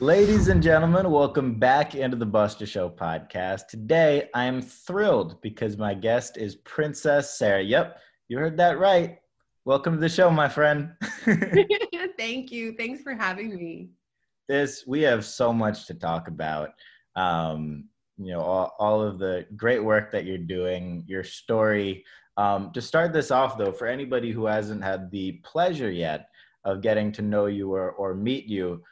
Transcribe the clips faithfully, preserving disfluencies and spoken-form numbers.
Ladies and gentlemen, welcome back into the Buster Show podcast. Today, I am thrilled because my guest is Princess Sarah. Yep, you heard that right. Welcome to the show, my friend. Thank you. Thanks for having me. This, we have so much to talk about. Um, you know, all, all of the great work that you're doing, your story. Um, to start this off, though, for anybody who hasn't had the pleasure yet of getting to know you or, or meet you,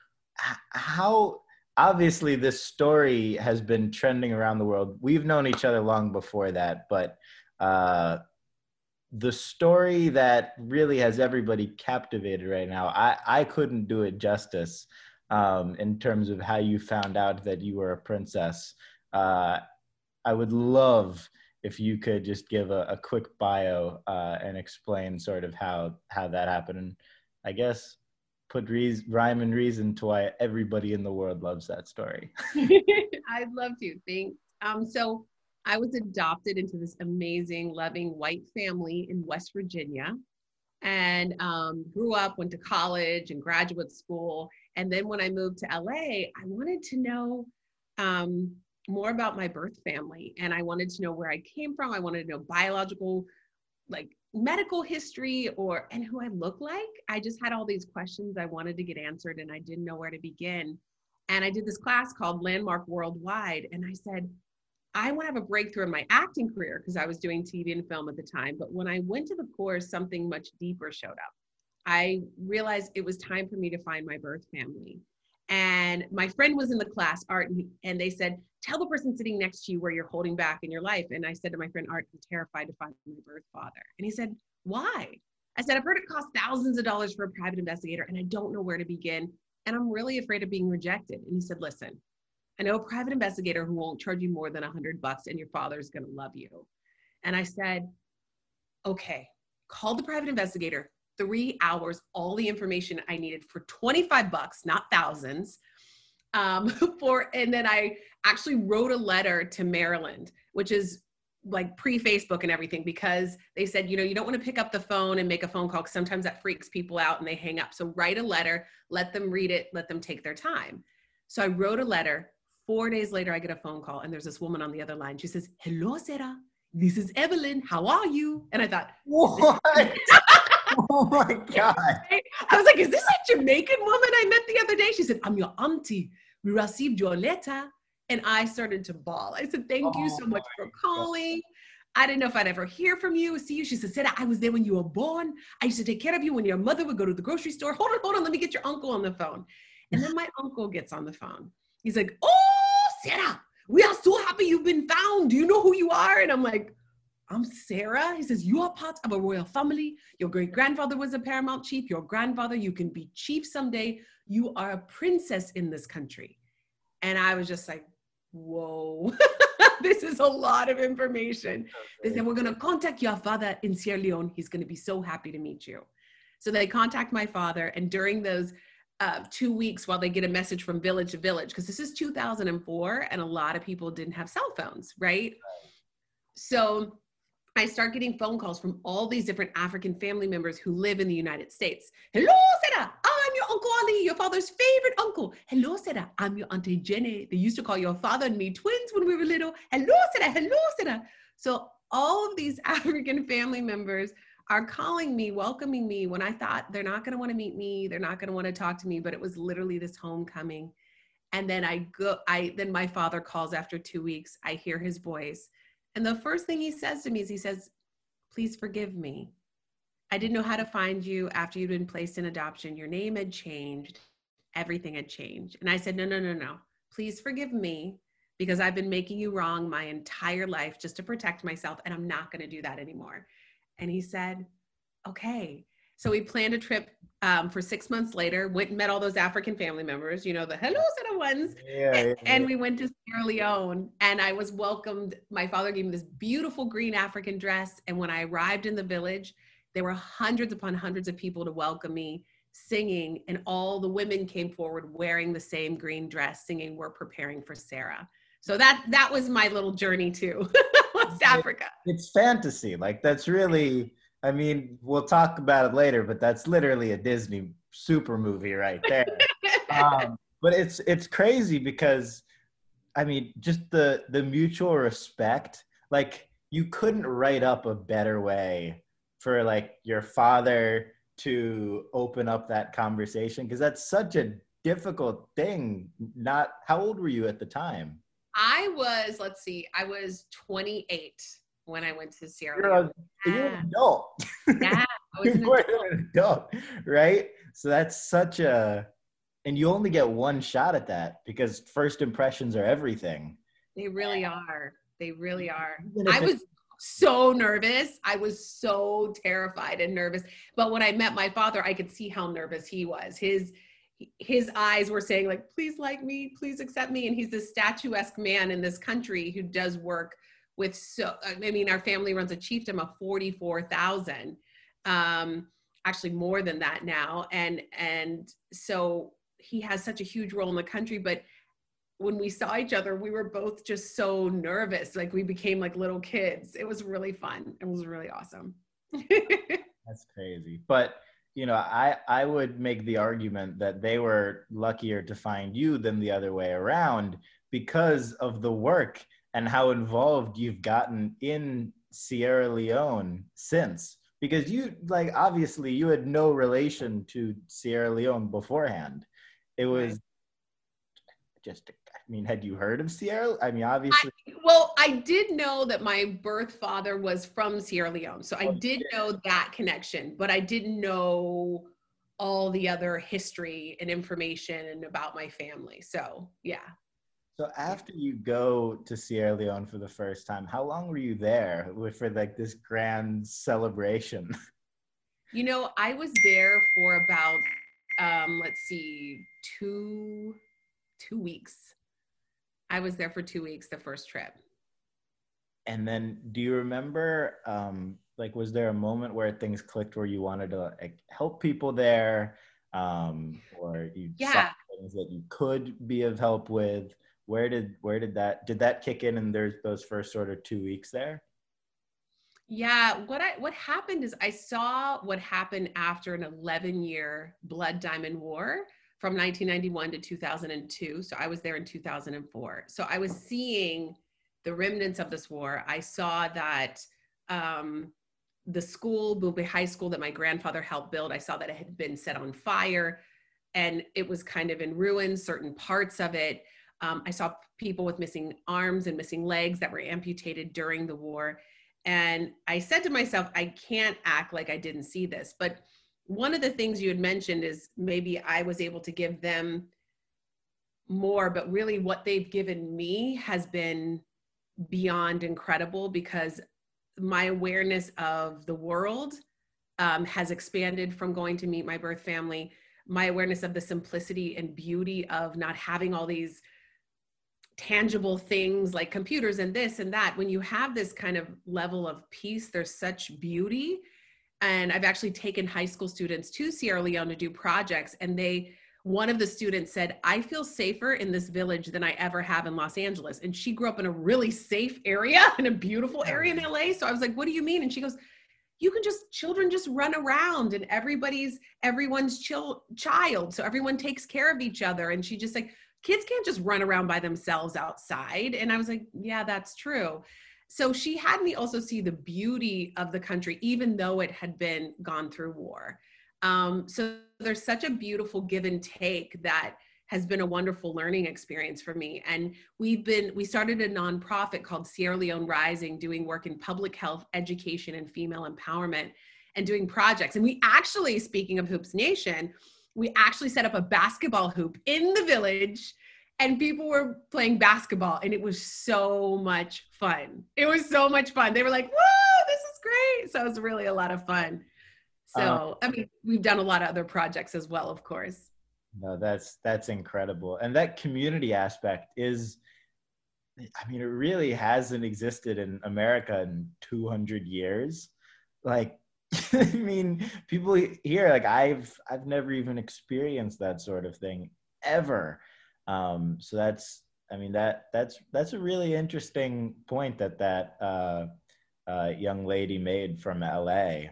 how, obviously this story has been trending around the world. We've known each other long before that, but uh, the story that really has everybody captivated right now, I, I couldn't do it justice um, in terms of how you found out that you were a princess. Uh, I would love if you could just give a, a quick bio uh, and explain sort of how, how that happened. And I guess put reason, rhyme and reason to why everybody in the world loves that story. I'd love to. Thanks. Um, so I was adopted into this amazing, loving white family in West Virginia, and um, grew up, went to college and graduate school. And then when I moved to L A, I wanted to know um, more about my birth family. And I wanted to know where I came from. I wanted to know biological, like medical history, or and who I look like. I just had all these questions I wanted to get answered, and I didn't know where to begin. And I did this class called Landmark Worldwide, and I said, I want to have a breakthrough in my acting career, because I was doing T V and film at the time. But when I went to the course, something much deeper showed up. I realized it was time for me to find my birth family. And my friend was in the class, Art, and, he, and they said, tell the person sitting next to you where you're holding back in your life. And I said to my friend, Art, I'm terrified to find my birth father. And he said, why? I said, I've heard it costs thousands of dollars for a private investigator, and I don't know where to begin. And I'm really afraid of being rejected. And he said, listen, I know a private investigator who won't charge you more than a hundred bucks, and your father's going to love you. And I said, okay, called the private investigator, three hours, all the information I needed for twenty-five bucks, not thousands. Um, for, and then I actually wrote a letter to Maryland, which is like pre-Facebook and everything, because they said, you know, you don't want to pick up the phone and make a phone call, because sometimes that freaks people out and they hang up. So write a letter, let them read it, let them take their time. So I wrote a letter. Four days later, I get a phone call, and there's this woman on the other line. She says, hello, Sarah, this is Evelyn. How are you? And I thought, what? Oh my God. I was like, is this a Jamaican woman I met the other day? She said, I'm your auntie. We received your letter. And I started to bawl. I said, thank oh you so much for calling. God. I didn't know if I'd ever hear from you, see you. She said, Sarah, I was there when you were born. I used to take care of you when your mother would go to the grocery store. Hold on, hold on. Let me get your uncle on the phone. And then my uncle gets on the phone. He's like, oh, Sarah, we are so happy you've been found. Do you know who you are? And I'm like, I'm Sarah. He says, you are part of a royal family. Your great-grandfather was a paramount chief. Your grandfather, you can be chief someday. You are a princess in this country. And I was just like, whoa, this is a lot of information. They said, we're going to contact your father in Sierra Leone. He's going to be so happy to meet you. So they contact my father. And during those uh, two weeks while they get a message from village to village, because this is two thousand four and a lot of people didn't have cell phones, right? So I start getting phone calls from all these different African family members who live in the United States. Hello, Sarah, I'm your Uncle Ali, your father's favorite uncle. Hello, Sarah, I'm your Auntie Jenny. They used to call your father and me twins when we were little. Hello, Sarah, hello, Sarah. So all of these African family members are calling me, welcoming me, when I thought they're not gonna wanna meet me, they're not gonna wanna talk to me, but it was literally this homecoming. And then I go, I then my father calls after two weeks, I hear his voice. And the first thing he says to me is he says, please forgive me. I didn't know how to find you after you'd been placed in adoption. Your name had changed. Everything had changed. And I said, no, no, no, no. Please forgive me, because I've been making you wrong my entire life just to protect myself. And I'm not going to do that anymore. And he said, okay. So we planned a trip um, for six months later, went and met all those African family members, you know, the hello Sarah ones. Yeah, and, yeah, yeah. and we went to Sierra Leone, and I was welcomed. My father gave me this beautiful green African dress. And when I arrived in the village, there were hundreds upon hundreds of people to welcome me, singing. And all the women came forward wearing the same green dress, singing, we're preparing for Sarah. So that, that was my little journey to West Africa. It's fantasy. Like, that's really... I mean, we'll talk about it later, but that's literally a Disney super movie right there. um, But it's it's crazy because, I mean, just the the mutual respect. Like, you couldn't write up a better way for like your father to open up that conversation, because that's such a difficult thing. Not how old were you at the time? I was, let's see, I was twenty-eight when I went to Sierra Leone. You're, you're an adult. Yeah, I was an adult. You're an adult, right? So that's such a, and you only get one shot at that, because first impressions are everything. They really are. They really are. I was so nervous. I was so terrified and nervous. But when I met my father, I could see how nervous he was. His his eyes were saying, like, please like me, please accept me. And he's this statuesque man in this country who does work with so, I mean, our family runs a chiefdom of forty-four thousand, um, actually more than that now. And, and so he has such a huge role in the country, but when we saw each other, we were both just so nervous. Like, we became like little kids. It was really fun. It was really awesome. That's crazy. But, you know, I, I would make the argument that they were luckier to find you than the other way around, because of the work and how involved you've gotten in Sierra Leone since. Because you, like, obviously you had no relation to Sierra Leone beforehand. It was, right. Just, I mean, had you heard of Sierra? I mean, obviously. I, well, I did know that my birth father was from Sierra Leone. So I did know that connection, but I didn't know all the other history and information and about my family. So, yeah. So after you go to Sierra Leone for the first time, how long were you there for like this grand celebration? You know, I was there for about, um, let's see, two... Two weeks. I was there for two weeks, the first trip. And then do you remember, um, like, was there a moment where things clicked where you wanted to like, help people there? Um, or you yeah. saw things that you could be of help with? Where did, where did that, did that kick in in there's those first sort of two weeks there? Yeah, what I what happened is I saw what happened after an eleven year Blood Diamond War. From nineteen ninety-one to two thousand two. So I was there in two thousand four. So I was seeing the remnants of this war. I saw that um, the school, Bumpe High School, that my grandfather helped build, I saw that it had been set on fire and it was kind of in ruins, certain parts of it. Um, I saw people with missing arms and missing legs that were amputated during the war. And I said to myself, I can't act like I didn't see this. But one of the things you had mentioned is maybe I was able to give them more, but really what they've given me has been beyond incredible, because my awareness of the world um, has expanded from going to meet my birth family. My awareness of the simplicity and beauty of not having all these tangible things like computers and this and that. When you have this kind of level of peace, there's such beauty. And I've actually taken high school students to Sierra Leone to do projects. And they, one of the students said, I feel safer in this village than I ever have in Los Angeles. And she grew up in a really safe area, in a beautiful area in L A. So I was like, what do you mean? And she goes, you can just, children just run around and everybody's, everyone's chill, child. So everyone takes care of each other. And she just like, kids can't just run around by themselves outside. And I was like, yeah, that's true. So she had me also see the beauty of the country, even though it had been gone through war. Um, so there's such a beautiful give and take that has been a wonderful learning experience for me. And we've been, we started a nonprofit called Sierra Leone Rising, doing work in public health, education, and female empowerment, and doing projects. And we actually, speaking of Hoops Nation, we actually set up a basketball hoop in the village. And people were playing basketball, and it was so much fun. It was so much fun. They were like, whoa, this is great. So it was really a lot of fun. So, uh, I mean, we've done a lot of other projects as well, of course. No, that's, that's incredible. And that community aspect is, I mean, it really hasn't existed in America in two hundred years. Like, I mean, people here, like I've, I've never even experienced that sort of thing ever. Um, so that's, I mean, that, that's, that's a really interesting point that that uh, uh, young lady made from L A,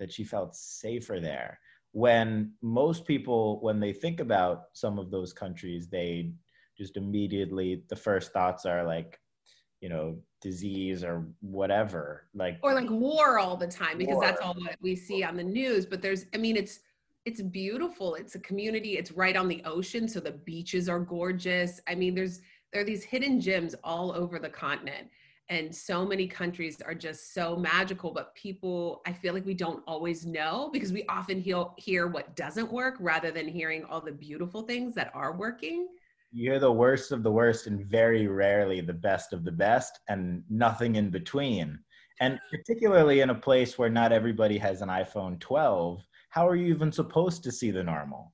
that she felt safer there. when most people, when they think about some of those countries, they just immediately, the first thoughts are like, you know, disease or whatever, like, or like war all the time, because war. That's all that we see on the news. But there's, I mean, it's, it's beautiful. It's a community. It's right on the ocean. So the beaches are gorgeous. I mean, there's, there are these hidden gems all over the continent. And so many countries are just so magical, but people, I feel like we don't always know, because we often hear what doesn't work rather than hearing all the beautiful things that are working. You hear the worst of the worst and very rarely the best of the best and nothing in between. And particularly in a place where not everybody has an iPhone twelve, how are you even supposed to see the normal?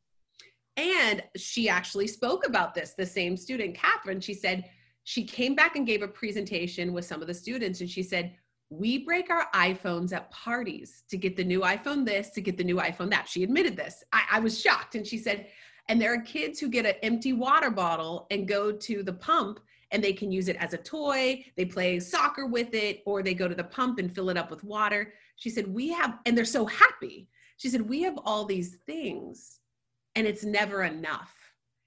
And she actually spoke about this, the same student, Catherine. She said, she came back and gave a presentation with some of the students, and she said, we break our iPhones at parties to get the new iPhone this, to get the new iPhone that. She admitted this. I, I was shocked. And she said, and there are kids who get an empty water bottle and go to the pump, and they can use it as a toy. They play soccer with it, or they go to the pump and fill it up with water. She said, we have, and they're so happy. She said, we have all these things, and it's never enough.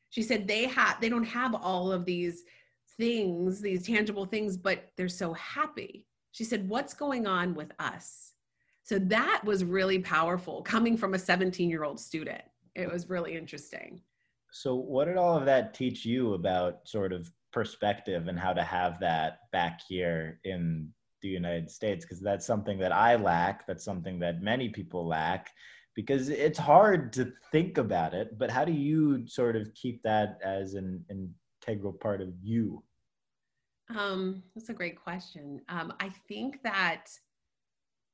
She said, they have, they don't have all of these things, these tangible things, but they're so happy. She said, what's going on with us? So that was really powerful, coming from a seventeen-year-old student. It was really interesting. So what did all of that teach you about sort of perspective and how to have that back here in the United States? Because that's something that I lack. That's something that many people lack, because it's hard to think about it. But how do you sort of keep that as an, an integral part of you? Um, that's a great question. Um, I think that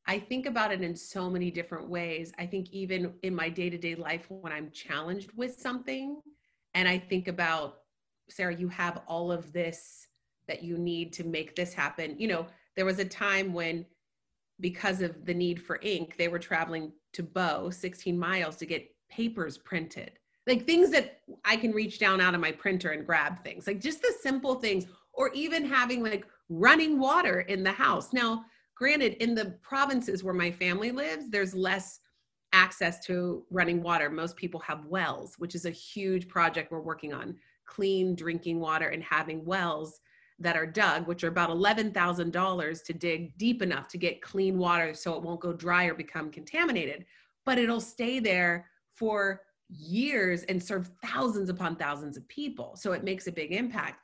I think about it in so many different ways. I think even in my day-to-day life when I'm challenged with something, and I think about, Sarah, you have all of this that you need to make this happen. You know, there was a time when, because of the need for ink, they were traveling to Bow sixteen miles to get papers printed. Like things that I can reach down out of my printer and grab things, like just the simple things, or even having like running water in the house. Now, granted, in the provinces where my family lives, there's less access to running water. Most people have wells, which is a huge project we're working on, clean drinking water and having wells that are dug, which are about eleven thousand dollars to dig deep enough to get clean water so it won't go dry or become contaminated, but it'll stay there for years and serve thousands upon thousands of people. So it makes a big impact,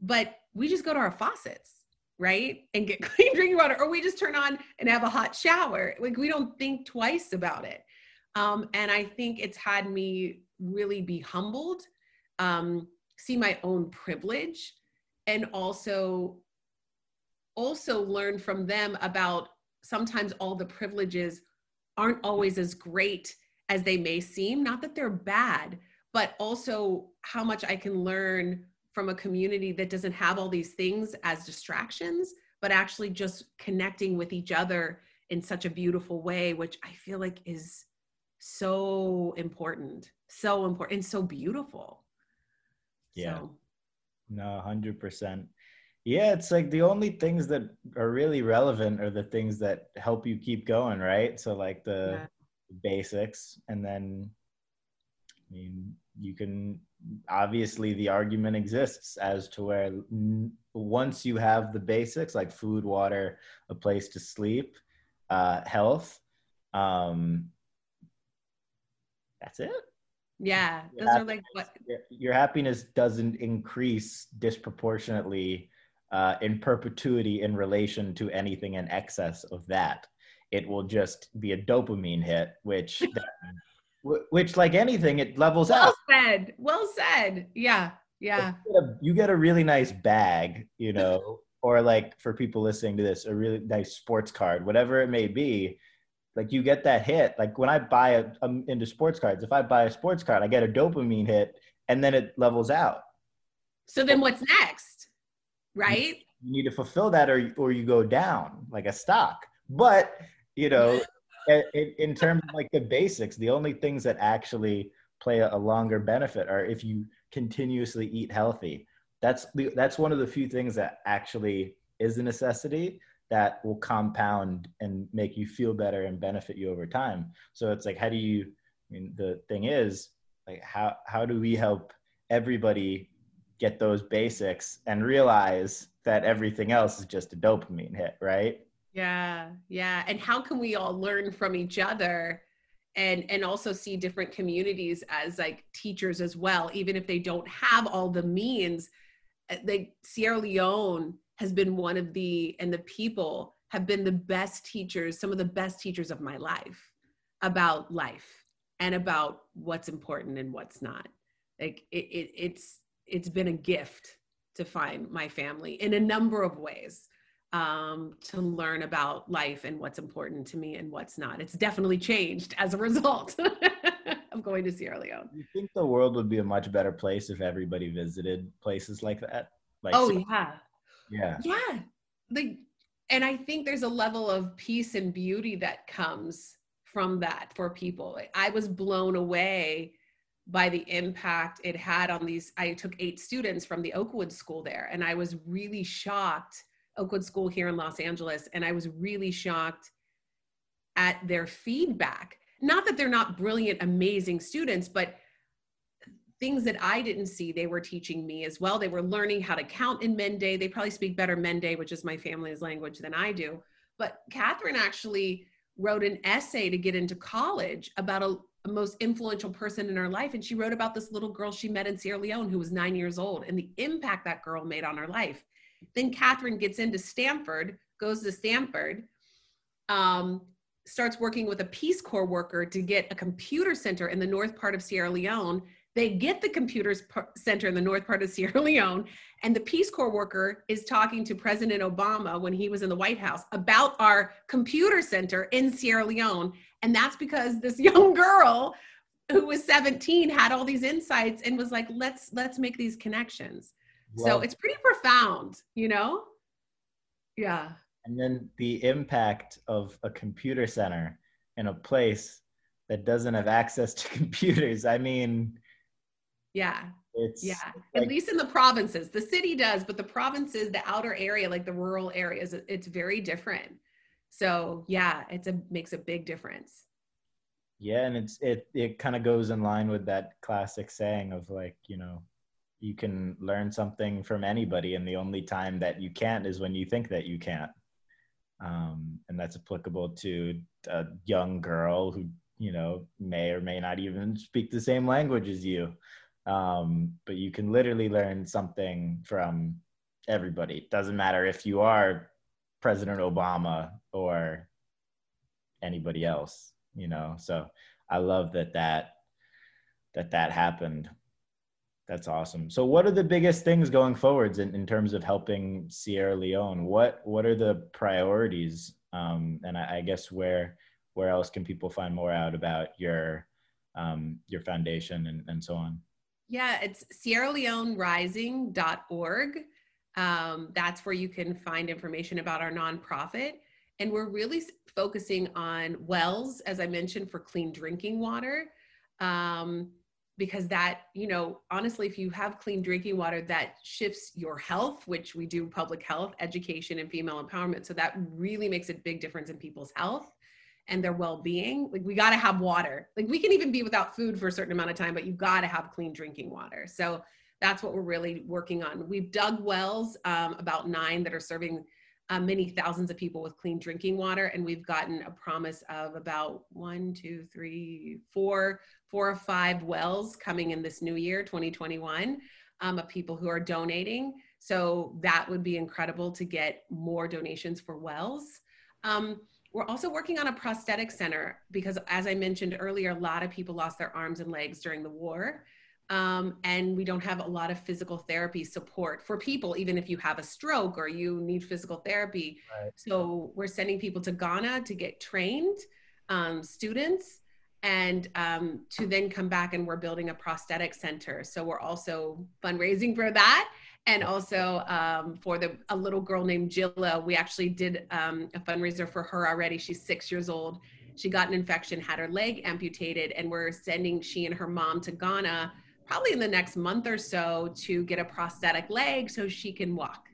but we just go to our faucets, right? And get clean drinking water, or we just turn on and have a hot shower. Like we don't think twice about it. Um, and I think it's had me really be humbled, um, see my own privilege, and also, also learn from them about sometimes all the privileges aren't always as great as they may seem. Not that they're bad, but also how much I can learn from a community that doesn't have all these things as distractions, but actually just connecting with each other in such a beautiful way, which I feel like is so important, so important, and so beautiful. Yeah, so. No, one hundred percent. Yeah, it's like the only things that are really relevant are the things that help you keep going, right? So like the... Yeah. Basics. And then, I mean, you can, obviously the argument exists as to where n- once you have the basics, like food, water, a place to sleep, uh, health, um, that's it. Yeah. Those are like what your, your happiness doesn't increase disproportionately uh, in perpetuity in relation to anything in excess of that. It will just be a dopamine hit, which, which like anything, it levels well out. Well said. Well said. Yeah. Yeah. You get, a, you get a really nice bag, you know, or like for people listening to this, a really nice sports card, whatever it may be. Like you get that hit. Like when I buy a, I'm into sports cards. If I buy a sports card, I get a dopamine hit, and then it levels out. So then what's next? Right? You need to fulfill that, or or you go down like a stock. But you know, in, in terms of like the basics, the only things that actually play a longer benefit are if you continuously eat healthy. That's the, that's one of the few things that actually is a necessity that will compound and make you feel better and benefit you over time. So it's like, how do you I mean, the thing is, like, how, how do we help everybody get those basics and realize that everything else is just a dopamine hit, right? Yeah, yeah. And how can we all learn from each other and, and also see different communities as like teachers as well, even if they don't have all the means. Like Sierra Leone has been one of the, and the people have been the best teachers, some of the best teachers of my life about life and about what's important and what's not. Like it, it, it's, it's been a gift to find my family in a number of ways, um, to learn about life and what's important to me and what's not. It's definitely changed as a result of going to Sierra Leone. You think the world would be a much better place if everybody visited places like that? Like, oh, so, yeah. Yeah. Yeah. Like, and I think there's a level of peace and beauty that comes from that for people. I was blown away by the impact it had on these. I took eight students from the Oakwood School there, and I was really shocked, Oakwood School here in Los Angeles, and I was really shocked at their feedback. Not that they're not brilliant, amazing students, but things that I didn't see, they were teaching me as well. They were learning how to count in Mende. They probably speak better Mende, which is my family's language, than I do. But Catherine actually wrote an essay to get into college about a most influential person in her life. And she wrote about this little girl she met in Sierra Leone who was nine years old and the impact that girl made on her life. Then Catherine gets into Stanford, goes to Stanford, um, starts working with a Peace Corps worker to get a computer center in the north part of Sierra Leone. They get the computer center in the north part of Sierra Leone. And the Peace Corps worker is talking to President Obama when he was in the White House about our computer center in Sierra Leone. And that's because this young girl who was seventeen had all these insights and was like, let's, let's make these connections. Well, so it's pretty profound, you know? Yeah. And then the impact of a computer center in a place that doesn't have access to computers. I mean, yeah. It's, yeah. It's like, at least in the provinces, the city does, but the provinces, the outer area, like the rural areas, it's very different. So yeah, it's a makes a big difference. Yeah, and it's it it kind of goes in line with that classic saying of like, you know, you can learn something from anybody, and the only time that you can't is when you think that you can't. Um, and that's applicable to a young girl who, you know, may or may not even speak the same language as you. Um, but you can literally learn something from everybody. It doesn't matter if you are President Obama or anybody else, you know. So I love that that that that happened. That's awesome. So what are the biggest things going forwards in, in terms of helping Sierra Leone? What what are the priorities? Um, and I, I guess where where else can people find more out about your um, your foundation and, and so on? Yeah, it's Sierra Leone Rising dot org. Um, that's where you can find information about our nonprofit. And we're really focusing on wells, as I mentioned, for clean drinking water. Um, because that, you know, honestly, if you have clean drinking water, that shifts your health, which we do public health, education, and female empowerment. So that really makes a big difference in people's health and their well-being. Like, we gotta have water. Like, we can even be without food for a certain amount of time, but you gotta have clean drinking water. So that's what we're really working on. We've dug wells, um, about nine that are serving uh, many thousands of people with clean drinking water. And we've gotten a promise of about one, two, three, four, four or five wells coming in this new year, twenty twenty-one, um, of people who are donating. So that would be incredible to get more donations for wells. Um, We're also working on a prosthetic center because, as I mentioned earlier, a lot of people lost their arms and legs during the war. Um, and we don't have a lot of physical therapy support for people, even if you have a stroke or you need physical therapy. Right. So we're sending people to Ghana to get trained, um, students, and um, to then come back, and we're building a prosthetic center. So we're also fundraising for that. And also um, for the a little girl named Jilla, we actually did um, a fundraiser for her already. She's six years old. She got an infection, had her leg amputated, and we're sending she and her mom to Ghana probably in the next month or so to get a prosthetic leg so she can walk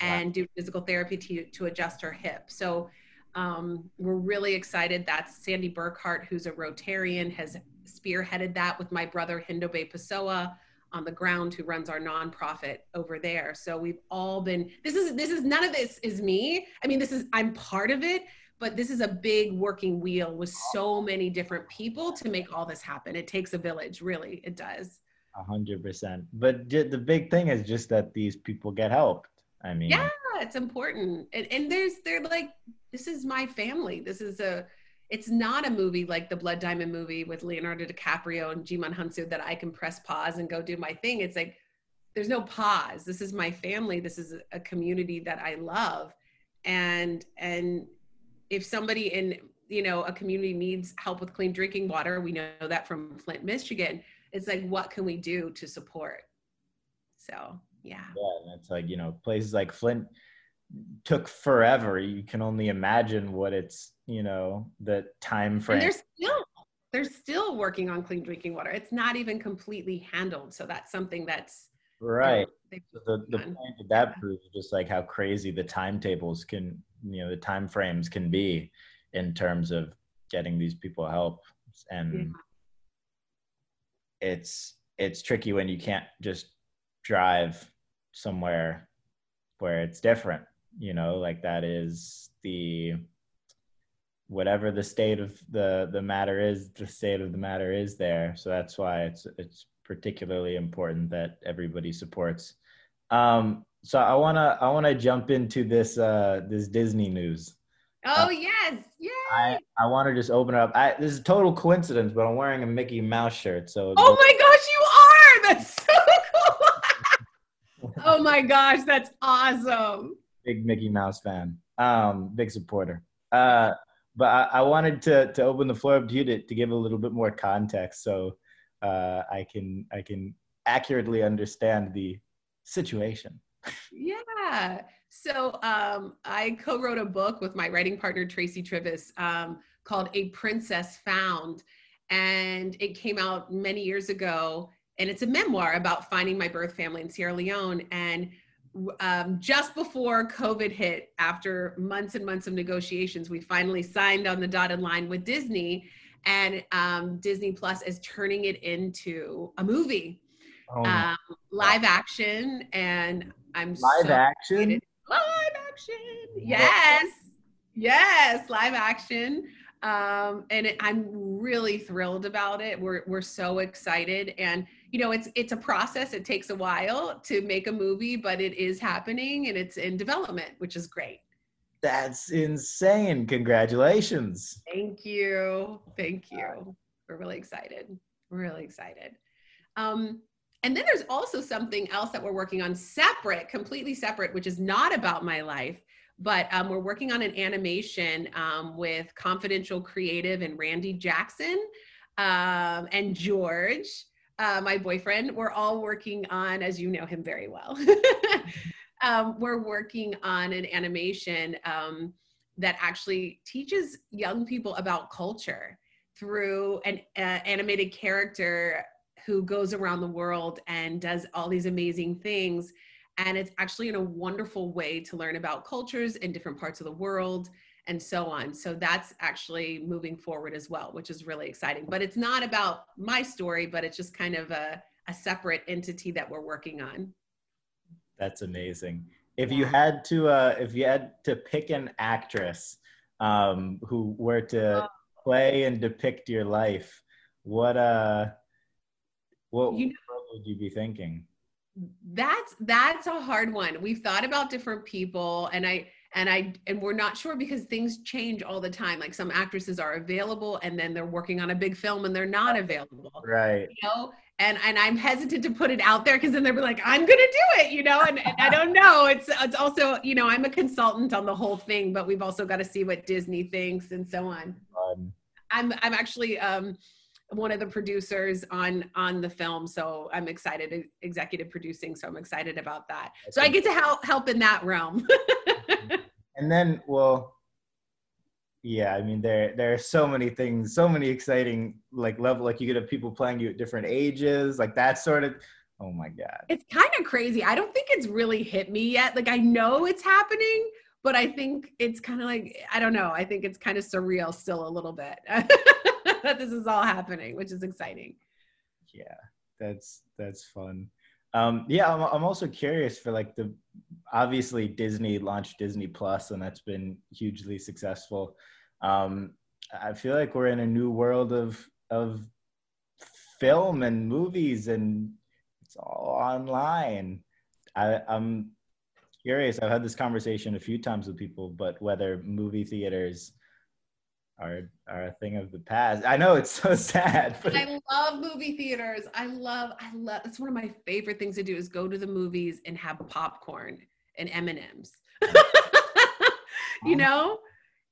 and wow. do physical therapy to, to adjust her hip. So um, we're really excited. That's Sandy Burkhart, who's a Rotarian, has spearheaded that with my brother, Hindo Bay Pessoa, on the ground, who runs our nonprofit over there. So we've all been, this is, this is, none of this is me. I mean, this is, I'm part of it, but this is a big working wheel with so many different people to make all this happen. It takes a village, really, it does. A hundred percent. But the big thing is just that these people get helped. I mean. Yeah, it's important. And, and there's, they're like, this is my family. This is a, it's not a movie like the Blood Diamond movie with Leonardo DiCaprio and Jimon Huntsu that I can press pause and go do my thing. It's like, there's no pause. This is my family. This is a community that I love. And, and if somebody in, you know, a community needs help with clean drinking water, we know that from Flint, Michigan, it's like, what can we do to support? So, yeah. Yeah, and it's like, you know, places like Flint took forever. You can only imagine what it's, you know, the time frame. And they're still, they're still working on clean drinking water. It's not even completely handled. So that's something that's, right. You know, so the, the point that that yeah. proves just like how crazy the timetables can, you know, the time frames can be in terms of getting these people help. And yeah. it's, it's tricky when you can't just drive somewhere where it's different, you know, like that is the, whatever the state of the, the matter is, the state of the matter is there. So that's why it's, it's particularly important that everybody supports. Um, so I want to, I want to jump into this, uh, this Disney news. Oh uh, yes. Yay. I, I want to just open it up. I, this is a total coincidence, but I'm wearing a Mickey Mouse shirt. So. Oh my gosh, you are. That's so cool. Oh my gosh. That's awesome. Big Mickey Mouse fan. Um, big supporter. Uh, But I, I wanted to to open the floor up to you to, to give a little bit more context, so uh, I can I can accurately understand the situation. Yeah. So um, I co-wrote a book with my writing partner Tracy Trivis um, called A Princess Found, and it came out many years ago. And it's a memoir about finding my birth family in Sierra Leone. And Um, just before COVID hit, after months and months of negotiations, we finally signed on the dotted line with Disney, and um, Disney Plus is turning it into a movie, oh, um, live action, and I'm live so action, excited. Live action, yes, yes, live action, um, and it, I'm really thrilled about it. We're we're so excited. And you know, it's it's a process. It takes a while to make a movie, but it is happening, and it's in development, which is great. That's insane. Congratulations. Thank you. Thank you. We're really excited. We're really excited. Um, and then there's also something else that we're working on separate, completely separate, which is not about my life, but um, we're working on an animation um, with Confidential Creative and Randy Jackson um, and George. Uh, my boyfriend, we're all working on, as you know him very well, um, we're working on an animation um, that actually teaches young people about culture through an uh, animated character who goes around the world and does all these amazing things. And it's actually in a wonderful way to learn about cultures in different parts of the world and so on. So that's actually moving forward as well, which is really exciting. But it's not about my story, but it's just kind of a, a separate entity that we're working on. That's amazing. If you had to, uh, if you had to pick an actress um, who were to oh. play and depict your life, what, uh, what, you know, what would you be thinking? That's that's a hard one. We've thought about different people, and I. And I and we're not sure because things change all the time. Like some actresses are available, and then they're working on a big film, and they're not available. Right. You know. And and I'm hesitant to put it out there because then they'll be like, I'm gonna do it. You know. And, and I don't know. It's it's also, you know, I'm a consultant on the whole thing, but we've also got to see what Disney thinks and so on. Um, I'm I'm actually um, one of the producers on on the film, so I'm excited. Executive producing, so I'm excited about that. I so I get to help help in that realm. And then, well, yeah, I mean, there there are so many things, so many exciting, like, level, like, you could have people playing you at different ages, like, that sort of, oh, my God. It's kind of crazy. I don't think it's really hit me yet. Like, I know it's happening, but I think it's kind of like, I don't know. I think it's kind of surreal still a little bit. that this is all happening, which is exciting. Yeah, that's that's fun. Um, yeah, I'm, I'm also curious for like the, obviously Disney launched Disney Plus, and that's been hugely successful. Um, I feel like we're in a new world of of film and movies, and it's all online. I, I'm curious. I've had this conversation a few times with people, but whether movie theaters are are a thing of the past. I know it's so sad. But I love movie theaters. I love, I love, it's one of my favorite things to do is go to the movies and have popcorn and M and M's. You know,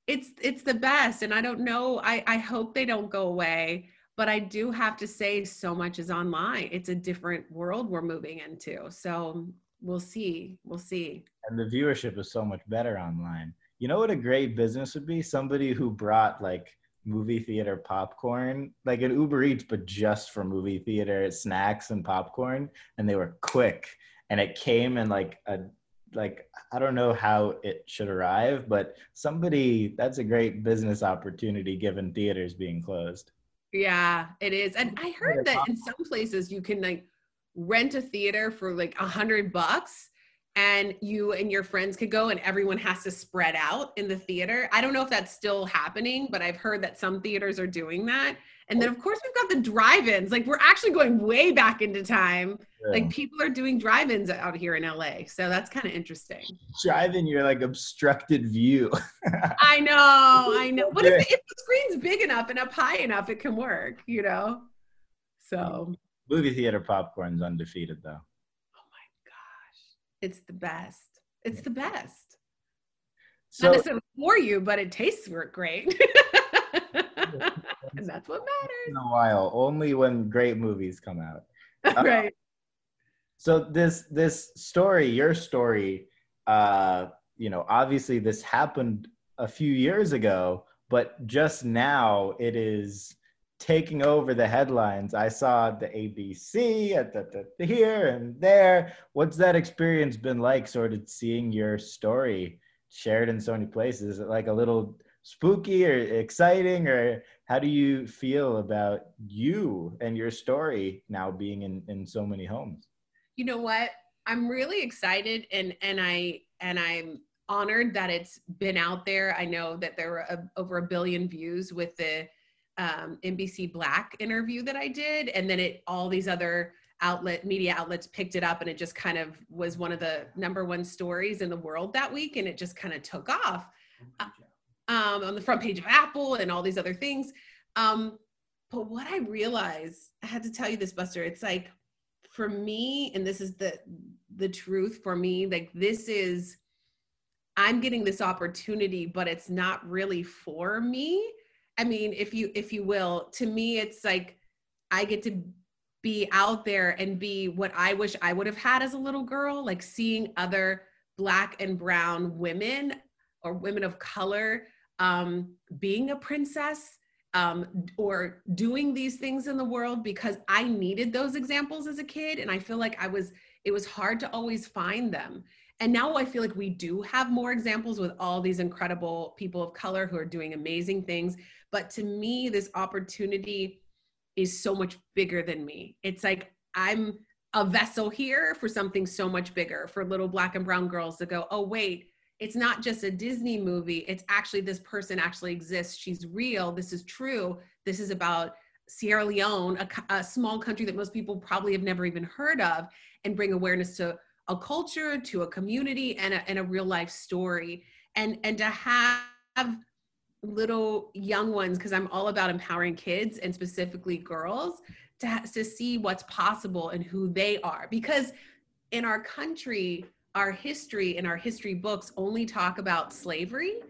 it's it's the best. And I don't know, I, I hope they don't go away, but I do have to say so much is online. It's a different world we're moving into. So we'll see, we'll see. And the viewership is so much better online. You know what a great business would be? Somebody who brought like movie theater popcorn, like an Uber Eats, but just for movie theater snacks and popcorn. And they were quick, and it came in like a, like, I don't know how it should arrive, but somebody, that's a great business opportunity given theaters being closed. Yeah, it is. And I heard that in some places you can like rent a theater for like a hundred bucks. And you and your friends could go, and everyone has to spread out in the theater. I don't know if that's still happening, but I've heard that some theaters are doing that. And then of course we've got the drive-ins. Like we're actually going way back into time. Yeah. Like people are doing drive-ins out here in L A. So that's kind of interesting. Drive-in, you're like obstructed view. I know, I know. But if, if the screen's big enough and up high enough, it can work, you know? So. Movie theater popcorn's undefeated though. It's the best. It's the best. So, not necessarily for you, but it tastes great. And that's what matters. In a while, only when great movies come out. Right. Uh, so this this story, your story, uh, you know, obviously this happened a few years ago, but just now it is taking over the headlines. I saw the A B C at the, the here and there. What's that experience been like, sort of seeing your story shared in so many places? Is it like a little spooky or exciting, or how do you feel about you and your story now being in, in so many homes? You know what? I'm really excited, and and I and I'm honored that it's been out there. I know that there were a, over a billion views with the Um, N B C Black interview that I did, and then it all these other outlet media outlets picked it up, and it just kind of was one of the number one stories in the world that week, and it just kind of took off uh, um, on the front page of Apple and all these other things. Um, but what I realized, I had to tell you this, Buster, it's like for me, and this is the the truth for me, like this is, I'm getting this opportunity, but it's not really for me. I mean, if you, if you will, to me, it's like, I get to be out there and be what I wish I would have had as a little girl, like seeing other Black and brown women or women of color, um, being a princess, um, or doing these things in the world, because I needed those examples as a kid. And I feel like I was, it was hard to always find them. And now I feel like we do have more examples with all these incredible people of color who are doing amazing things. But to me, this opportunity is so much bigger than me. It's like, I'm a vessel here for something so much bigger, for little Black and brown girls to go, oh, wait, it's not just a Disney movie. It's actually, this person actually exists. She's real. This is true. This is about Sierra Leone, a, a small country that most people probably have never even heard of, and bring awareness to a culture, to a community, and a, and a real life story. And, and to have little young ones, because I'm all about empowering kids and specifically girls, to, ha- to see what's possible and who they are. Because in our country, our history and our history books only talk about slavery.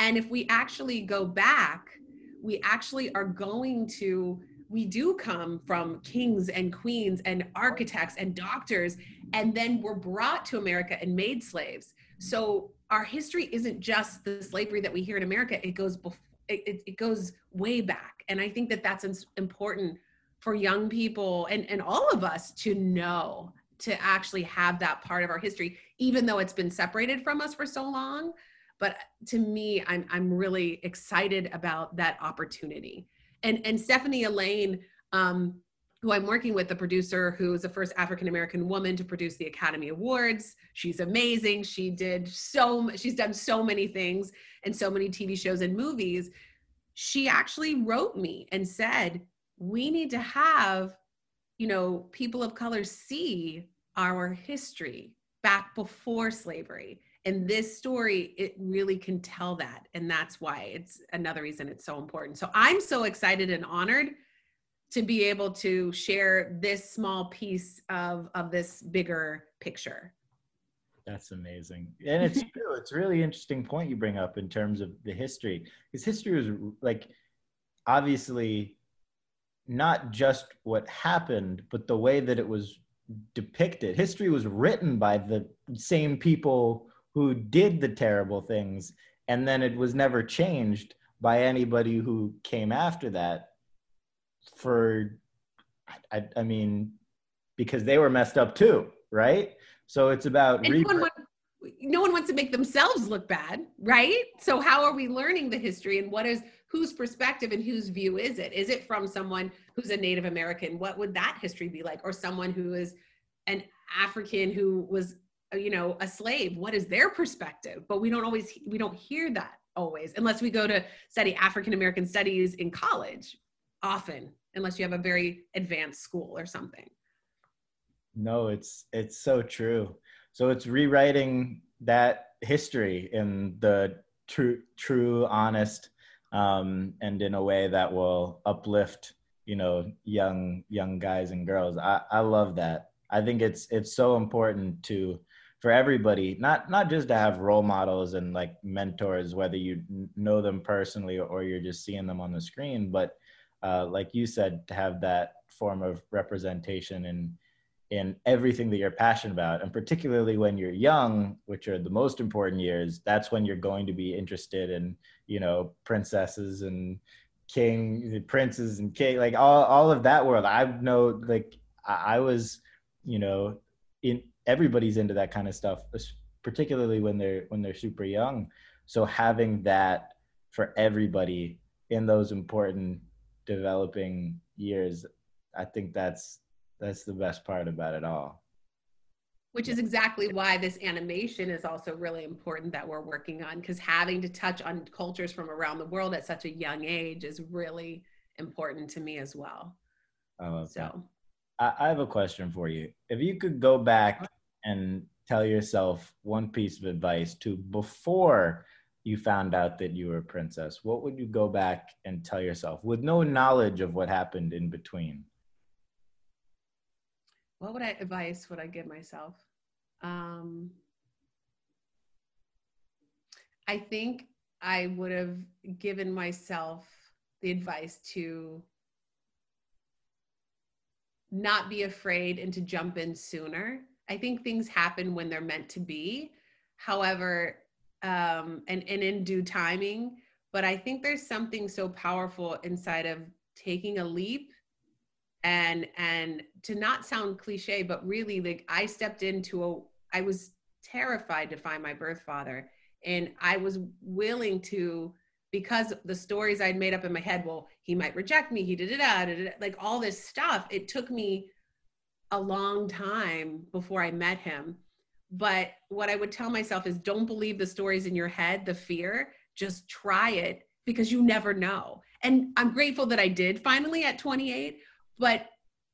And if we actually go back, we actually are going to we do come from kings and queens and architects and doctors, and then we're brought to America and made slaves. So our history isn't just the slavery that we hear in America, it goes bef- it, it goes way back. And I think that that's important for young people and, and all of us to know, to actually have that part of our history, even though it's been separated from us for so long. But to me, I'm I'm really excited about that opportunity. and and Stephanie Elaine, um, who I'm working with, the producer, who is the first African-American woman to produce the Academy Awards. She's amazing. She did so, she's done so many things and so many T V shows and movies. She actually wrote me and said, we need to have, you know, people of color see our history back before slavery. And this story, it really can tell that. And that's why it's another reason it's so important. So I'm so excited and honored to be able to share this small piece of, of this bigger picture. That's amazing. And it's true. It's a really interesting point you bring up in terms of the history. Because history was like, obviously, not just what happened, but the way that it was depicted. History was written by the same people who did the terrible things. And then it was never changed by anybody who came after that. For, I, I mean, because they were messed up too, right? So it's about- and no, one want, no one wants to make themselves look bad, right? So how are we learning the history, and what is, whose perspective and whose view is it? Is it from someone who's a Native American? What would that history be like? Or someone who is an African who was, you know, a slave? What is their perspective? But we don't always, we don't hear that always, unless we go to study African-American studies in college, often, unless you have a very advanced school or something. No, it's it's so true. So it's rewriting that history in the true, true, honest, um, and in a way that will uplift, you know, young young guys and girls. I, I love that. I think it's it's so important to for everybody, not not just to have role models and like mentors, whether you know them personally or you're just seeing them on the screen, but uh, like you said, to have that form of representation and in everything that you're passionate about. And particularly when you're young, which are the most important years, that's when you're going to be interested in, you know, princesses and king, princes and king, like all, all of that world. I know, like I was, you know, in everybody's into that kind of stuff, particularly when they're, when they're super young. So having that for everybody in those important developing years, I think that's, That's the best part about it all. Which is exactly why this animation is also really important that we're working on, because having to touch on cultures from around the world at such a young age is really important to me as well. I love that. So I, I have a question for you. If you could go back and tell yourself one piece of advice to before you found out that you were a princess, what would you go back and tell yourself with no knowledge of what happened in between? What would I advice would I give myself? Um, I think I would have given myself the advice to not be afraid and to jump in sooner. I think things happen when they're meant to be, however, um, and, and in due timing, but I think there's something so powerful inside of taking a leap. And and to not sound cliche, but really, like I stepped into a, I was terrified to find my birth father. And I was willing to, because the stories I'd made up in my head, well, he might reject me, he did it, da, da, da, like all this stuff. It took me a long time before I met him. But what I would tell myself is don't believe the stories in your head, the fear, just try it, because you never know. And I'm grateful that I did finally at twenty-eight. But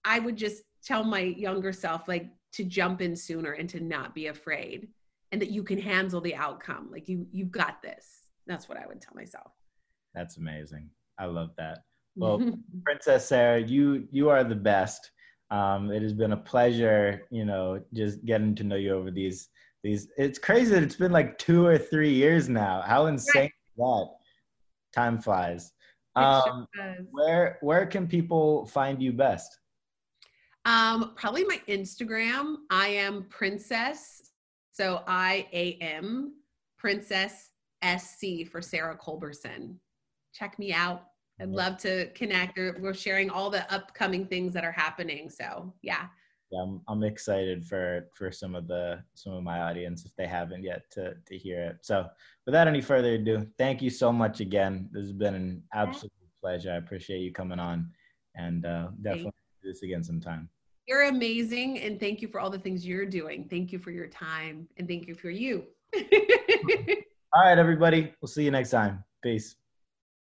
I would just tell my younger self, like, to jump in sooner and to not be afraid, and that you can handle the outcome. Like you, you've got this. That's what I would tell myself. That's amazing. I love that. Well, Princess Sarah, you, you are the best. Um, it has been a pleasure, you know, just getting to know you over these, these, it's crazy that it's been like two or three years now. How insane right. is that? Time flies. Um, where where can people find you best? Um, probably my Instagram. I am Princess, so I A M Princess S C for Sarah Culberson. Check me out. I'd love to connect. We're sharing all the upcoming things that are happening. So yeah. Yeah, I'm, I'm excited for for some of the some of my audience if they haven't yet to to hear it. So without any further ado, thank you so much again. This has been an absolute pleasure. I appreciate you coming on, and uh, definitely do this again sometime. You're amazing, and thank you for all the things you're doing. Thank you for your time, and thank you for you. All right, everybody. We'll see you next time. Peace.